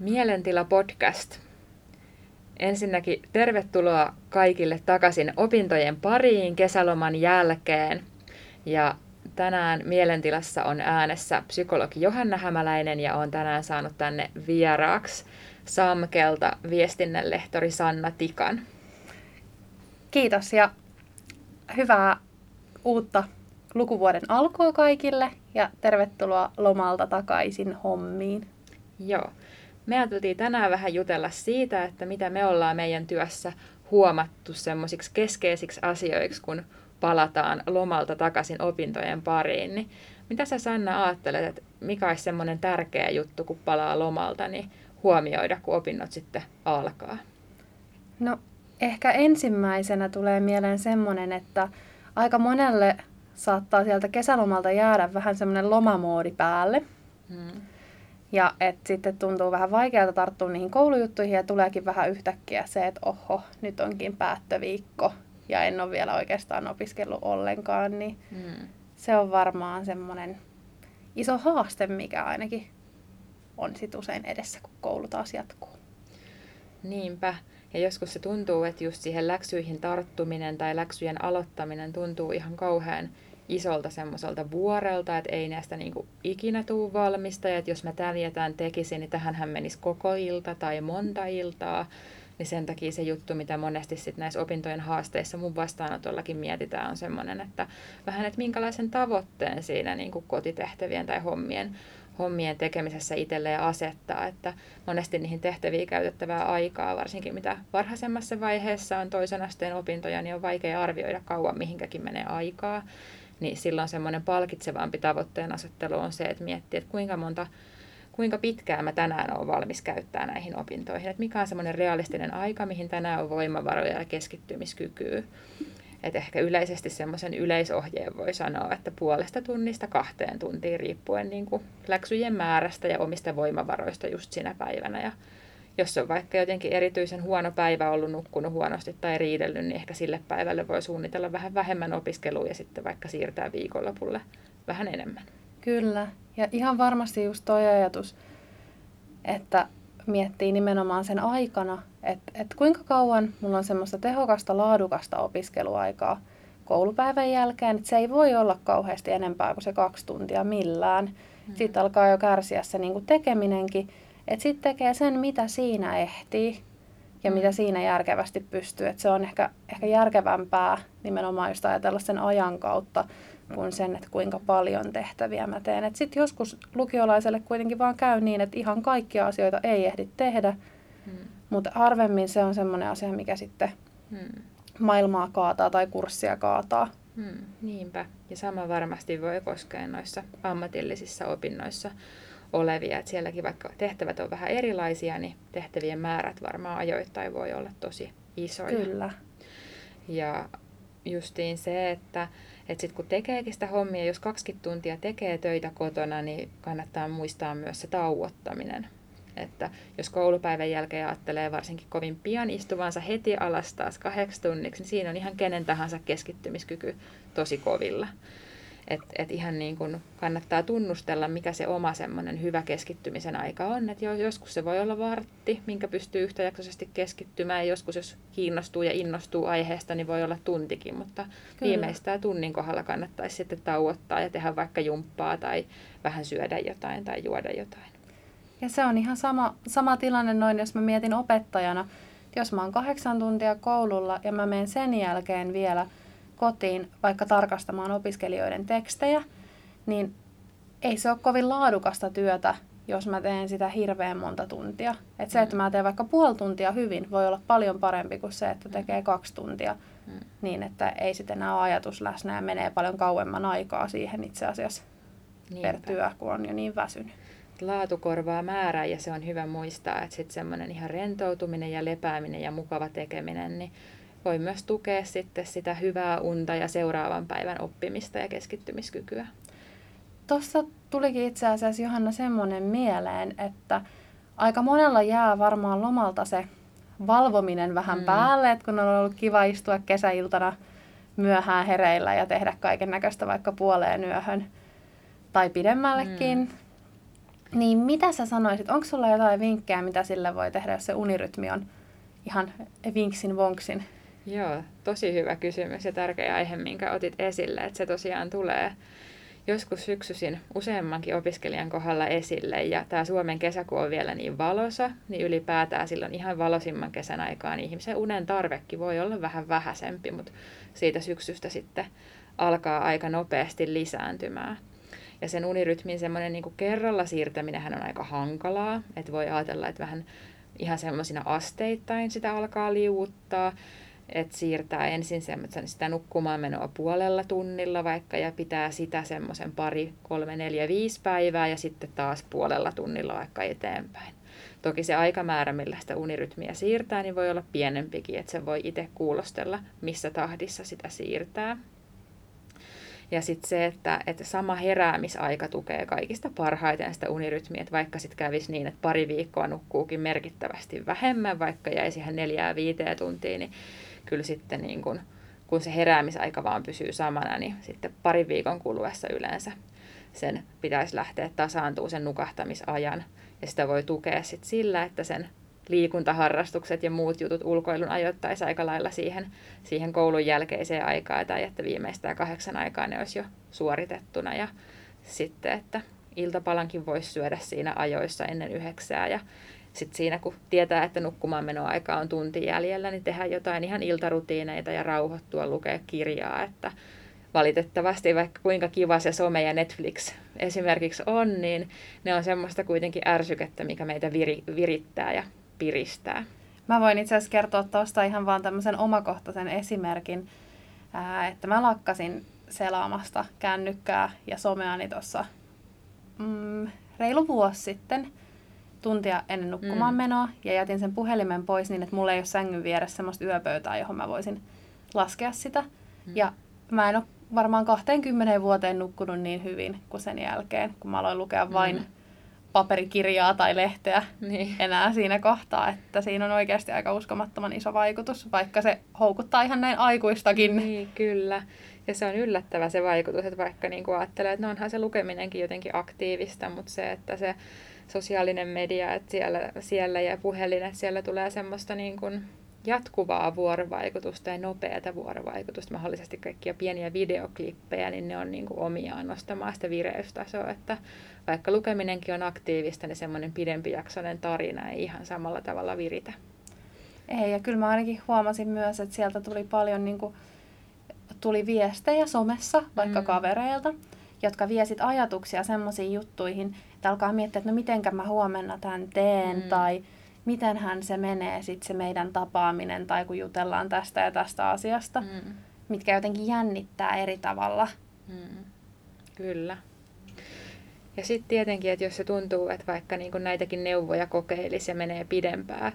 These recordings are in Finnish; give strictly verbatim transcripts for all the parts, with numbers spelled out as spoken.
Mielentila-podcast. Ensinnäkin tervetuloa kaikille takaisin opintojen pariin kesäloman jälkeen. Ja tänään Mielentilassa on äänessä psykologi Johanna Hämäläinen ja olen tänään saanut tänne vieraaksi Samkelta viestinnänlehtori Sanna Tikan. Kiitos ja hyvää uutta lukuvuoden alkua kaikille ja tervetuloa lomalta takaisin hommiin. Joo. Me ajateltiin tänään vähän jutella siitä, että mitä me ollaan meidän työssä huomattu semmoisiksi keskeisiksi asioiksi, kun palataan lomalta takaisin opintojen pariin. Niin mitä sä, Sanna, ajattelet, että mikä olisi semmoinen tärkeä juttu, kun palaa lomalta, niin huomioida, kun opinnot sitten alkaa? No ehkä ensimmäisenä tulee mieleen semmoinen, että aika monelle saattaa sieltä kesälomalta jäädä vähän semmoinen lomamoodi päälle. Hmm. Ja että sitten tuntuu vähän vaikealta tarttua niihin koulujuttuihin ja tuleekin vähän yhtäkkiä se, että oho, nyt onkin päättöviikko ja en ole vielä oikeastaan opiskellut ollenkaan. Niin mm. se on varmaan semmoinen iso haaste, mikä ainakin on sit usein edessä, kun koulu taas jatkuu. Niinpä. Ja joskus se tuntuu, että just siihen läksyihin tarttuminen tai läksyjen aloittaminen tuntuu ihan kauhean isolta semmoiselta vuorelta, että ei näistä niinku ikinä tule valmista, ja että jos mä tämän ja tämän tekisin, niin tähänhän menisi koko ilta tai monta iltaa, niin sen takia se juttu, mitä monesti sit näissä opintojen haasteissa mun vastaanotollakin mietitään, on semmoinen, että vähän, että minkälaisen tavoitteen siinä niinku kotitehtävien tai hommien, hommien tekemisessä itselleen asettaa, että monesti niihin tehtäviin käytettävää aikaa, varsinkin mitä varhaisemmassa vaiheessa on toisen asteen opintoja, niin on vaikea arvioida kauan mihinkäkin menee aikaa. Niin silloin semmoinen palkitsevampi tavoitteen asettelu on se, että miettii, että kuinka, monta, kuinka pitkään mä tänään olen valmis käyttää näihin opintoihin. Että mikä on semmoinen realistinen aika, mihin tänään on voimavaroja ja keskittymiskykyä. Että ehkä yleisesti semmoisen yleisohjeen voi sanoa, että puolesta tunnista kahteen tuntiin riippuen niin kuin läksyjen määrästä ja omista voimavaroista just sinä päivänä. Ja jos on vaikka jotenkin erityisen huono päivä ollut, nukkunut huonosti tai riidellyt, niin ehkä sille päivälle voi suunnitella vähän vähemmän opiskelua ja sitten vaikka siirtää viikonlopulle vähän enemmän. Kyllä. Ja ihan varmasti just toi ajatus, että miettii nimenomaan sen aikana, että, että kuinka kauan mulla on semmoista tehokasta, laadukasta opiskeluaikaa koulupäivän jälkeen. Että se ei voi olla kauheasti enempää kuin se kaksi tuntia millään. Mm-hmm. Sitten alkaa jo kärsiä se niin kuin tekeminenkin. Että sitten tekee sen, mitä siinä ehtii ja mitä siinä järkevästi pystyy. Että se on ehkä, ehkä järkevämpää nimenomaan just ajatella sen ajan kautta kuin sen, että kuinka paljon tehtäviä mä teen. Että sitten joskus lukiolaiselle kuitenkin vaan käy niin, että ihan kaikkia asioita ei ehdi tehdä. Hmm. Mutta harvemmin se on semmoinen asia, mikä sitten hmm. maailmaa kaataa tai kurssia kaataa. Hmm. Niinpä. Ja sama varmasti voi koskea noissa ammatillisissa opinnoissa olevia, että sielläkin vaikka tehtävät on vähän erilaisia, niin tehtävien määrät varmaan ajoittain voi olla tosi isoja. Kyllä. Ja justiin se, että, että sit kun tekeekin sitä hommia, jos kaksi tuntia tekee töitä kotona, niin kannattaa muistaa myös se tauottaminen. Että jos koulupäivän jälkeen ajattelee varsinkin kovin pian istuvansa heti alas taas kahdeksi tunniksi, niin siinä on ihan kenen tahansa keskittymiskyky tosi kovilla. Että et ihan niin kuin kannattaa tunnustella, mikä se oma semmoinen hyvä keskittymisen aika on. Että joskus se voi olla vartti, minkä pystyy yhtäjaksoisesti keskittymään. Ja joskus, jos kiinnostuu ja innostuu aiheesta, niin voi olla tuntikin. Mutta Kyllä. viimeistään tunnin kohdalla kannattaisi sitten tauottaa ja tehdä vaikka jumppaa tai vähän syödä jotain tai juoda jotain. Ja se on ihan sama, sama tilanne noin, jos mä mietin opettajana. Jos mä oon kahdeksan tuntia koululla ja mä menen sen jälkeen vielä kotiin vaikka tarkastamaan opiskelijoiden tekstejä, niin ei se ole kovin laadukasta työtä, jos mä teen sitä hirveän monta tuntia. Et se, että mä teen vaikka puoli tuntia hyvin, voi olla paljon parempi kuin se, että tekee kaksi tuntia mm. niin, että ei sitten enää ole ajatus läsnä ja menee paljon kauemman aikaa siihen itse asiassa Niinpä. per työ, kun on jo niin väsynyt. Laatu korvaa määrää ja se on hyvä muistaa, että sitten semmoinen ihan rentoutuminen ja lepääminen ja mukava tekeminen, niin voi myös tukea sitten sitä hyvää unta ja seuraavan päivän oppimista ja keskittymiskykyä. Tuossa tulikin itse asiassa, Johanna, semmoinen mieleen, että aika monella jää varmaan lomalta se valvominen vähän mm. päälle, että kun on ollut kiva istua kesäiltana myöhään hereillä ja tehdä kaiken näköistä vaikka puoleen yöhön tai pidemmällekin. Mm. Niin mitä sä sanoisit? Onko sulla jotain vinkkejä, mitä sille voi tehdä, jos se unirytmi on ihan vinksin vonksin? Joo, tosi hyvä kysymys ja tärkeä aihe, minkä otit esille, että se tosiaan tulee joskus syksyisin useammankin opiskelijan kohdalla esille, ja tämä Suomen kesäkuu on vielä niin valosa, niin ylipäätään silloin ihan valoisimman kesän aikaan ihmisen unen tarvekin voi olla vähän vähäisempi, mutta siitä syksystä sitten alkaa aika nopeasti lisääntymään. Ja sen unirytmin semmoinen niin kuin kerralla siirtäminenhän on aika hankalaa, että voi ajatella, että vähän ihan semmoisina asteittain sitä alkaa liuuttaa, että siirtää ensin sitä nukkumaan menoa puolella tunnilla vaikka ja pitää sitä semmoisen pari, kolme, neljä, viisi päivää ja sitten taas puolella tunnilla vaikka eteenpäin. Toki se aikamäärä, millä sitä unirytmiä siirtää, niin voi olla pienempikin, että se voi itse kuulostella, missä tahdissa sitä siirtää. Ja sitten se, että, että sama heräämisaika tukee kaikista parhaiten sitä unirytmiä, että vaikka sitten kävisi niin, että pari viikkoa nukkuukin merkittävästi vähemmän, vaikka jäi siihen neljää viiteen tuntia, niin kyllä sitten niin kun, kun se heräämisaika vaan pysyy samana, niin sitten parin viikon kuluessa yleensä sen pitäisi lähteä tasaantumaan sen nukahtamisajan. Ja sitä voi tukea sit sillä, että sen liikuntaharrastukset ja muut jutut ulkoilun ajoittaisi aika lailla siihen, siihen koulun jälkeiseen aikaan, tai että viimeistään kahdeksan aikaa ne olisi jo suoritettuna. Ja sitten, että iltapalankin voisi syödä siinä ajoissa ennen yhdeksää. Ja sitten siinä, kun tietää, että nukkumaan menoaika on tunti jäljellä, niin tehdään jotain ihan iltarutiineita ja rauhoittua, lukea kirjaa. Että valitettavasti, vaikka kuinka kiva se some ja Netflix esimerkiksi on, niin ne on semmoista kuitenkin ärsykettä, mikä meitä viri, virittää ja piristää. Mä voin itse asiassa kertoa tuosta ihan vaan tämmöisen omakohtaisen esimerkin, että mä lakkasin selaamasta kännykkää ja someani tuossa mm, reilu vuosi sitten, tuntia ennen nukkumaan menoa, mm. ja jätin sen puhelimen pois niin, että mulla ei ole sängyn vieressä semmoista yöpöytää, johon mä voisin laskea sitä. Mm. Ja mä en ole varmaan kaksikymmentä vuoteen nukkunut niin hyvin kuin sen jälkeen, kun mä aloin lukea vain mm. paperikirjaa tai lehteä niin. enää siinä kohtaa, että siinä on oikeasti aika uskomattoman iso vaikutus, vaikka se houkuttaa ihan näin aikuistakin. Niin, kyllä. Ja se on yllättävä se vaikutus, että vaikka niin kuin ajattelee, että no onhan se lukeminenkin jotenkin aktiivista, mutta se, että se sosiaalinen media, että siellä, siellä ja puhelin, että siellä tulee semmoista niin kuin jatkuvaa vuorovaikutusta ja nopeata vuorovaikutusta, mahdollisesti kaikkia pieniä videoklippejä, niin ne on niin kuin omiaan nostamaan sitä vireystasoa, että vaikka lukeminenkin on aktiivista, niin semmoinen pidempijaksoinen tarina ei ihan samalla tavalla viritä. Ei, ja kyllä mä ainakin huomasin myös, että sieltä tuli paljon niin kuin, tuli viestejä somessa, vaikka mm. kavereilta, jotka vie sit ajatuksia semmoisiin juttuihin, että alkaa miettiä, että no mitenkä mä huomenna tämän teen, mm. tai mitenhän se menee sitten se meidän tapaaminen, tai kun jutellaan tästä ja tästä asiasta, mm. mitkä jotenkin jännittää eri tavalla. Mm. Kyllä. Ja sitten tietenkin, että jos se tuntuu, että vaikka niinku näitäkin neuvoja kokeilisi se menee pidempään,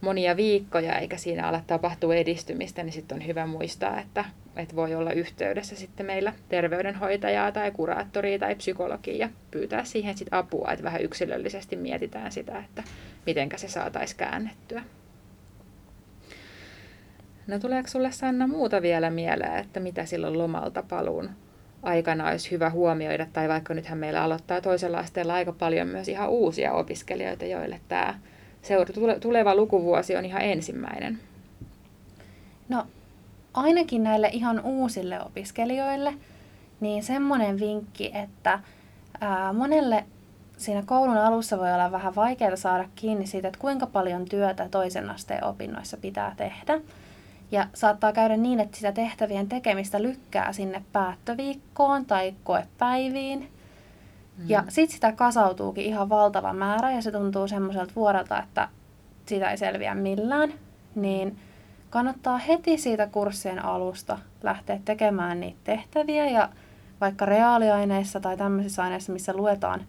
monia viikkoja eikä siinä ala tapahtua edistymistä, niin sitten on hyvä muistaa, että, että voi olla yhteydessä sitten meillä terveydenhoitajaa tai kuraattoria tai psykologia ja pyytää siihen sit apua, että vähän yksilöllisesti mietitään sitä, että mitenkä se saataisiin käännettyä. No tuleeko sulle, Sanna, muuta vielä mieleen, että mitä silloin lomalta paluun aikana olisi hyvä huomioida, tai vaikka nythän meillä aloittaa toisella asteella aika paljon myös ihan uusia opiskelijoita, joille tämä Seura- tuleva lukuvuosi on ihan ensimmäinen. No ainakin näille ihan uusille opiskelijoille, niin semmoinen vinkki, että ää, monelle siinä koulun alussa voi olla vähän vaikeaa saada kiinni siitä, että kuinka paljon työtä toisen asteen opinnoissa pitää tehdä. Ja saattaa käydä niin, että sitä tehtävien tekemistä lykkää sinne päättöviikkoon tai koepäiviin. Ja sitten sitä kasautuukin ihan valtava määrä ja se tuntuu semmoiselta vuorelta, että siitä ei selviä millään. Niin kannattaa heti siitä kurssien alusta lähteä tekemään niitä tehtäviä ja vaikka reaaliaineissa tai tämmöisissä aineissa, missä luetaan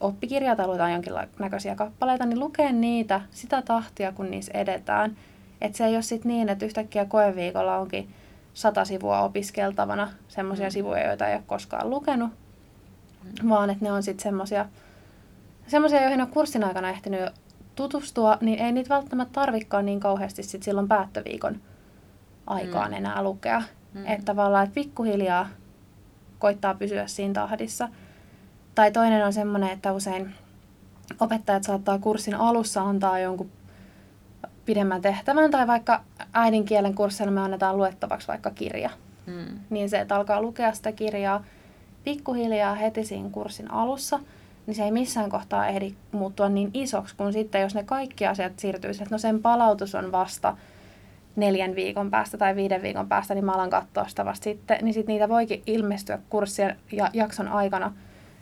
oppikirjaa tai luetaan jonkinnäköisiä kappaleita, niin lukee niitä sitä tahtia, kun niissä edetään. Että se ei ole sitten niin, että yhtäkkiä koeviikolla onkin sata sivua opiskeltavana, semmoisia mm. sivuja, joita ei ole koskaan lukenut. Vaan että ne on sitten semmoisia, semmoisia, joihin on kurssin aikana ehtinyt tutustua, niin ei niitä välttämättä tarvikaan niin kauheasti sit silloin päättöviikon aikaan mm. enää lukea. Mm. Että tavallaan, että pikkuhiljaa koittaa pysyä siinä tahdissa. Tai toinen on semmoinen, että usein opettajat saattaa kurssin alussa antaa jonkun pidemmän tehtävän, tai vaikka äidinkielen kurssilla me annetaan luettavaksi vaikka kirja. Mm. Niin se, että alkaa lukea sitä kirjaa pikkuhiljaa heti siinä kurssin alussa, niin se ei missään kohtaa ehdi muuttua niin isoksi, kun sitten jos ne kaikki asiat siirtyisi, että no sen palautus on vasta neljän viikon päästä tai viiden viikon päästä, niin mä alan katsoa sitä vasta sitten, niin sitten niitä voikin ilmestyä kurssien ja jakson aikana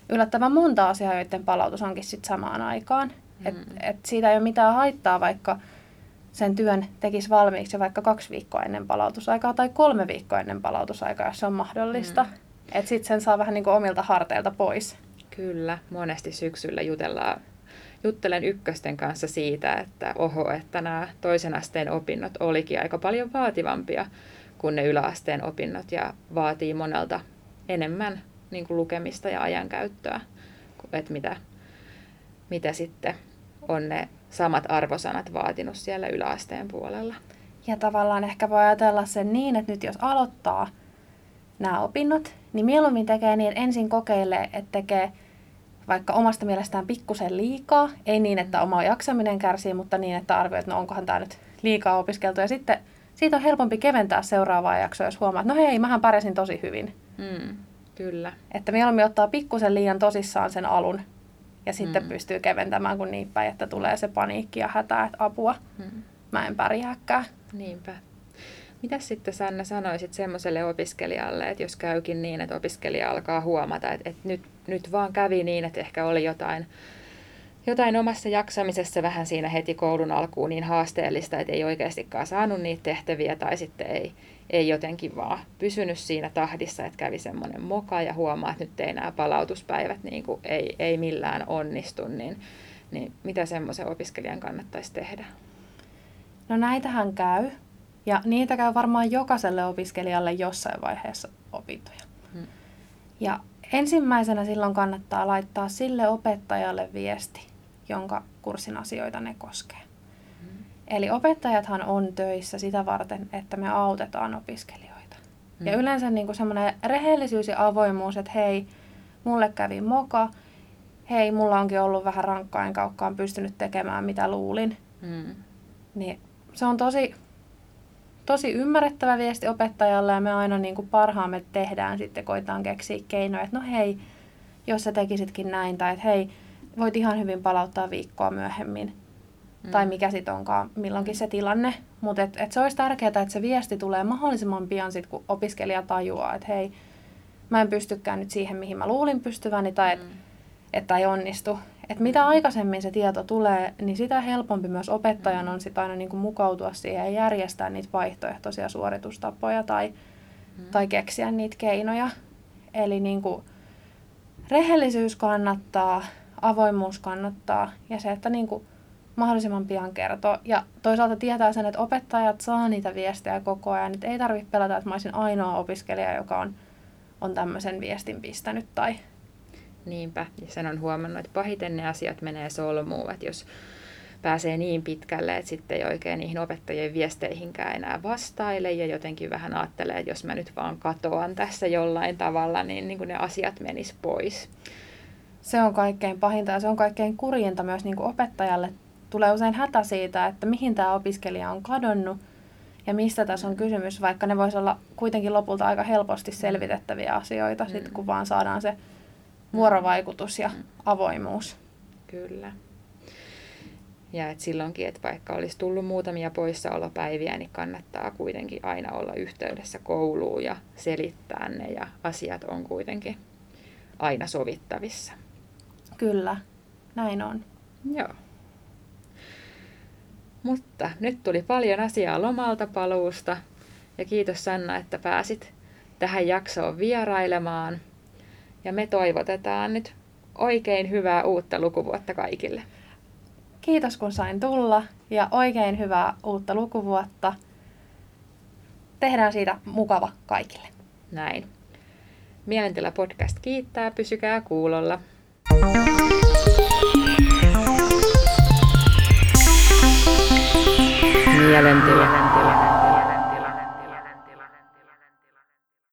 yllättävän monta asiaa, joiden palautus onkin sitten samaan aikaan. Mm. Et, et siitä ei ole mitään haittaa, vaikka sen työn tekisi valmiiksi vaikka kaksi viikkoa ennen palautusaikaa tai kolme viikkoa ennen palautusaikaa, jos se on mahdollista. Mm. Että sitten sen saa vähän niin kuin omilta harteilta pois. Kyllä, monesti syksyllä jutellaan. Juttelen ykkösten kanssa siitä, että oho, että nämä toisen asteen opinnot olikin aika paljon vaativampia kuin ne yläasteen opinnot ja vaatii monelta enemmän niin kuin lukemista ja ajankäyttöä, että mitä, mitä sitten on ne samat arvosanat vaatinut siellä yläasteen puolella. Ja tavallaan ehkä voi ajatella sen niin, että nyt jos aloittaa nämä opinnot, niin mieluummin tekee niin, ensin kokeilee, että tekee vaikka omasta mielestään pikkusen liikaa, ei niin, että oma jaksaminen kärsii, mutta niin, että arvioi, että no onkohan tämä nyt liikaa opiskeltu. Ja sitten siitä on helpompi keventää seuraavaa jaksoa, jos huomaa, että no hei, mähän pärjäsin tosi hyvin. Mm, kyllä. Että mieluummin ottaa pikkusen liian tosissaan sen alun ja sitten mm. pystyy keventämään kuin niin päin, että tulee se paniikki ja hätää, että apua, mm. mä en pärjääkään. Niinpä. Mitäs sitten, Sanna, sanoisit semmoiselle opiskelijalle, että jos käykin niin, että opiskelija alkaa huomata, että, että nyt, nyt vaan kävi niin, että ehkä oli jotain, jotain omassa jaksamisessa vähän siinä heti koulun alkuun niin haasteellista, että ei oikeastikaan saanut niitä tehtäviä tai sitten ei, ei jotenkin vaan pysynyt siinä tahdissa, että kävi semmoinen moka ja huomaa, että nyt ei nämä palautuspäivät niin kuin ei, ei millään onnistu, niin, niin mitä semmoisen opiskelijan kannattaisi tehdä? No näitähän käy. Ja niitä käy varmaan jokaiselle opiskelijalle jossain vaiheessa opintoja. Hmm. Ja ensimmäisenä silloin kannattaa laittaa sille opettajalle viesti, jonka kurssin asioita ne koskee. Hmm. Eli opettajathan on töissä sitä varten, että me autetaan opiskelijoita. Hmm. Ja yleensä niin kuin semmoinen rehellisyys ja avoimuus, että hei, mulle kävi moka, hei, mulla onkin ollut vähän rankkaa, enkä olekaan pystynyt tekemään mitä luulin. Hmm. Niin se on tosi... Tosi ymmärrettävä viesti opettajalle ja me aina niin kuin parhaamme tehdään, sitten koitaan keksiä keinoja, että no hei, jos sä tekisitkin näin, tai että hei, voit ihan hyvin palauttaa viikkoa myöhemmin, mm. tai mikä sit onkaan, milloinkin se tilanne. Mutta et, et se olisi tärkeää, että se viesti tulee mahdollisimman pian, sit, kun opiskelija tajuaa, että hei, mä en pystykään nyt siihen, mihin mä luulin pystyväni, tai että mm. et, ei onnistu. Et mitä aikaisemmin se tieto tulee, niin sitä helpompi myös opettajan on sit aina niinku mukautua siihen ja järjestää niitä vaihtoehtoisia suoritustapoja tai, mm. tai keksiä niitä keinoja. Eli niinku rehellisyys kannattaa, avoimuus kannattaa ja se, että niinku mahdollisimman pian kertoo. Ja toisaalta tietää sen, että opettajat saa niitä viestejä koko ajan. Et ei tarvitse pelätä, että mä olisin ainoa opiskelija, joka on, on tämmöisen viestin pistänyt tai... Niinpä, ja sen on huomannut, että pahiten ne asiat menee solmuun, että jos pääsee niin pitkälle, että sitten ei oikein niihin opettajien viesteihinkään enää vastaile ja jotenkin vähän ajattelee, että jos mä nyt vaan katoan tässä jollain tavalla, niin, niin kuin ne asiat menis pois. Se on kaikkein pahinta ja se on kaikkein kurjinta myös niin kuin opettajalle. Tulee usein hätä siitä, että mihin tämä opiskelija on kadonnut ja mistä tässä on kysymys, vaikka ne voisi olla kuitenkin lopulta aika helposti selvitettäviä asioita, mm. sit kun vaan saadaan se vuorovaikutus ja avoimuus. Kyllä. Ja et silloinkin, että vaikka olisi tullut muutamia poissaolopäiviä, niin kannattaa kuitenkin aina olla yhteydessä kouluun ja selittää ne, ja asiat on kuitenkin aina sovittavissa. Kyllä, näin on. Joo. Mutta nyt tuli paljon asiaa lomalta paluusta, ja kiitos Sanna, että pääsit tähän jaksoon vierailemaan. Ja me toivotetaan nyt oikein hyvää uutta lukuvuotta kaikille. Kiitos kun sain tulla ja oikein hyvää uutta lukuvuotta. Tehdään siitä mukava kaikille. Näin. Mielentila podcast kiittää. Pysykää kuulolla. Mielentila.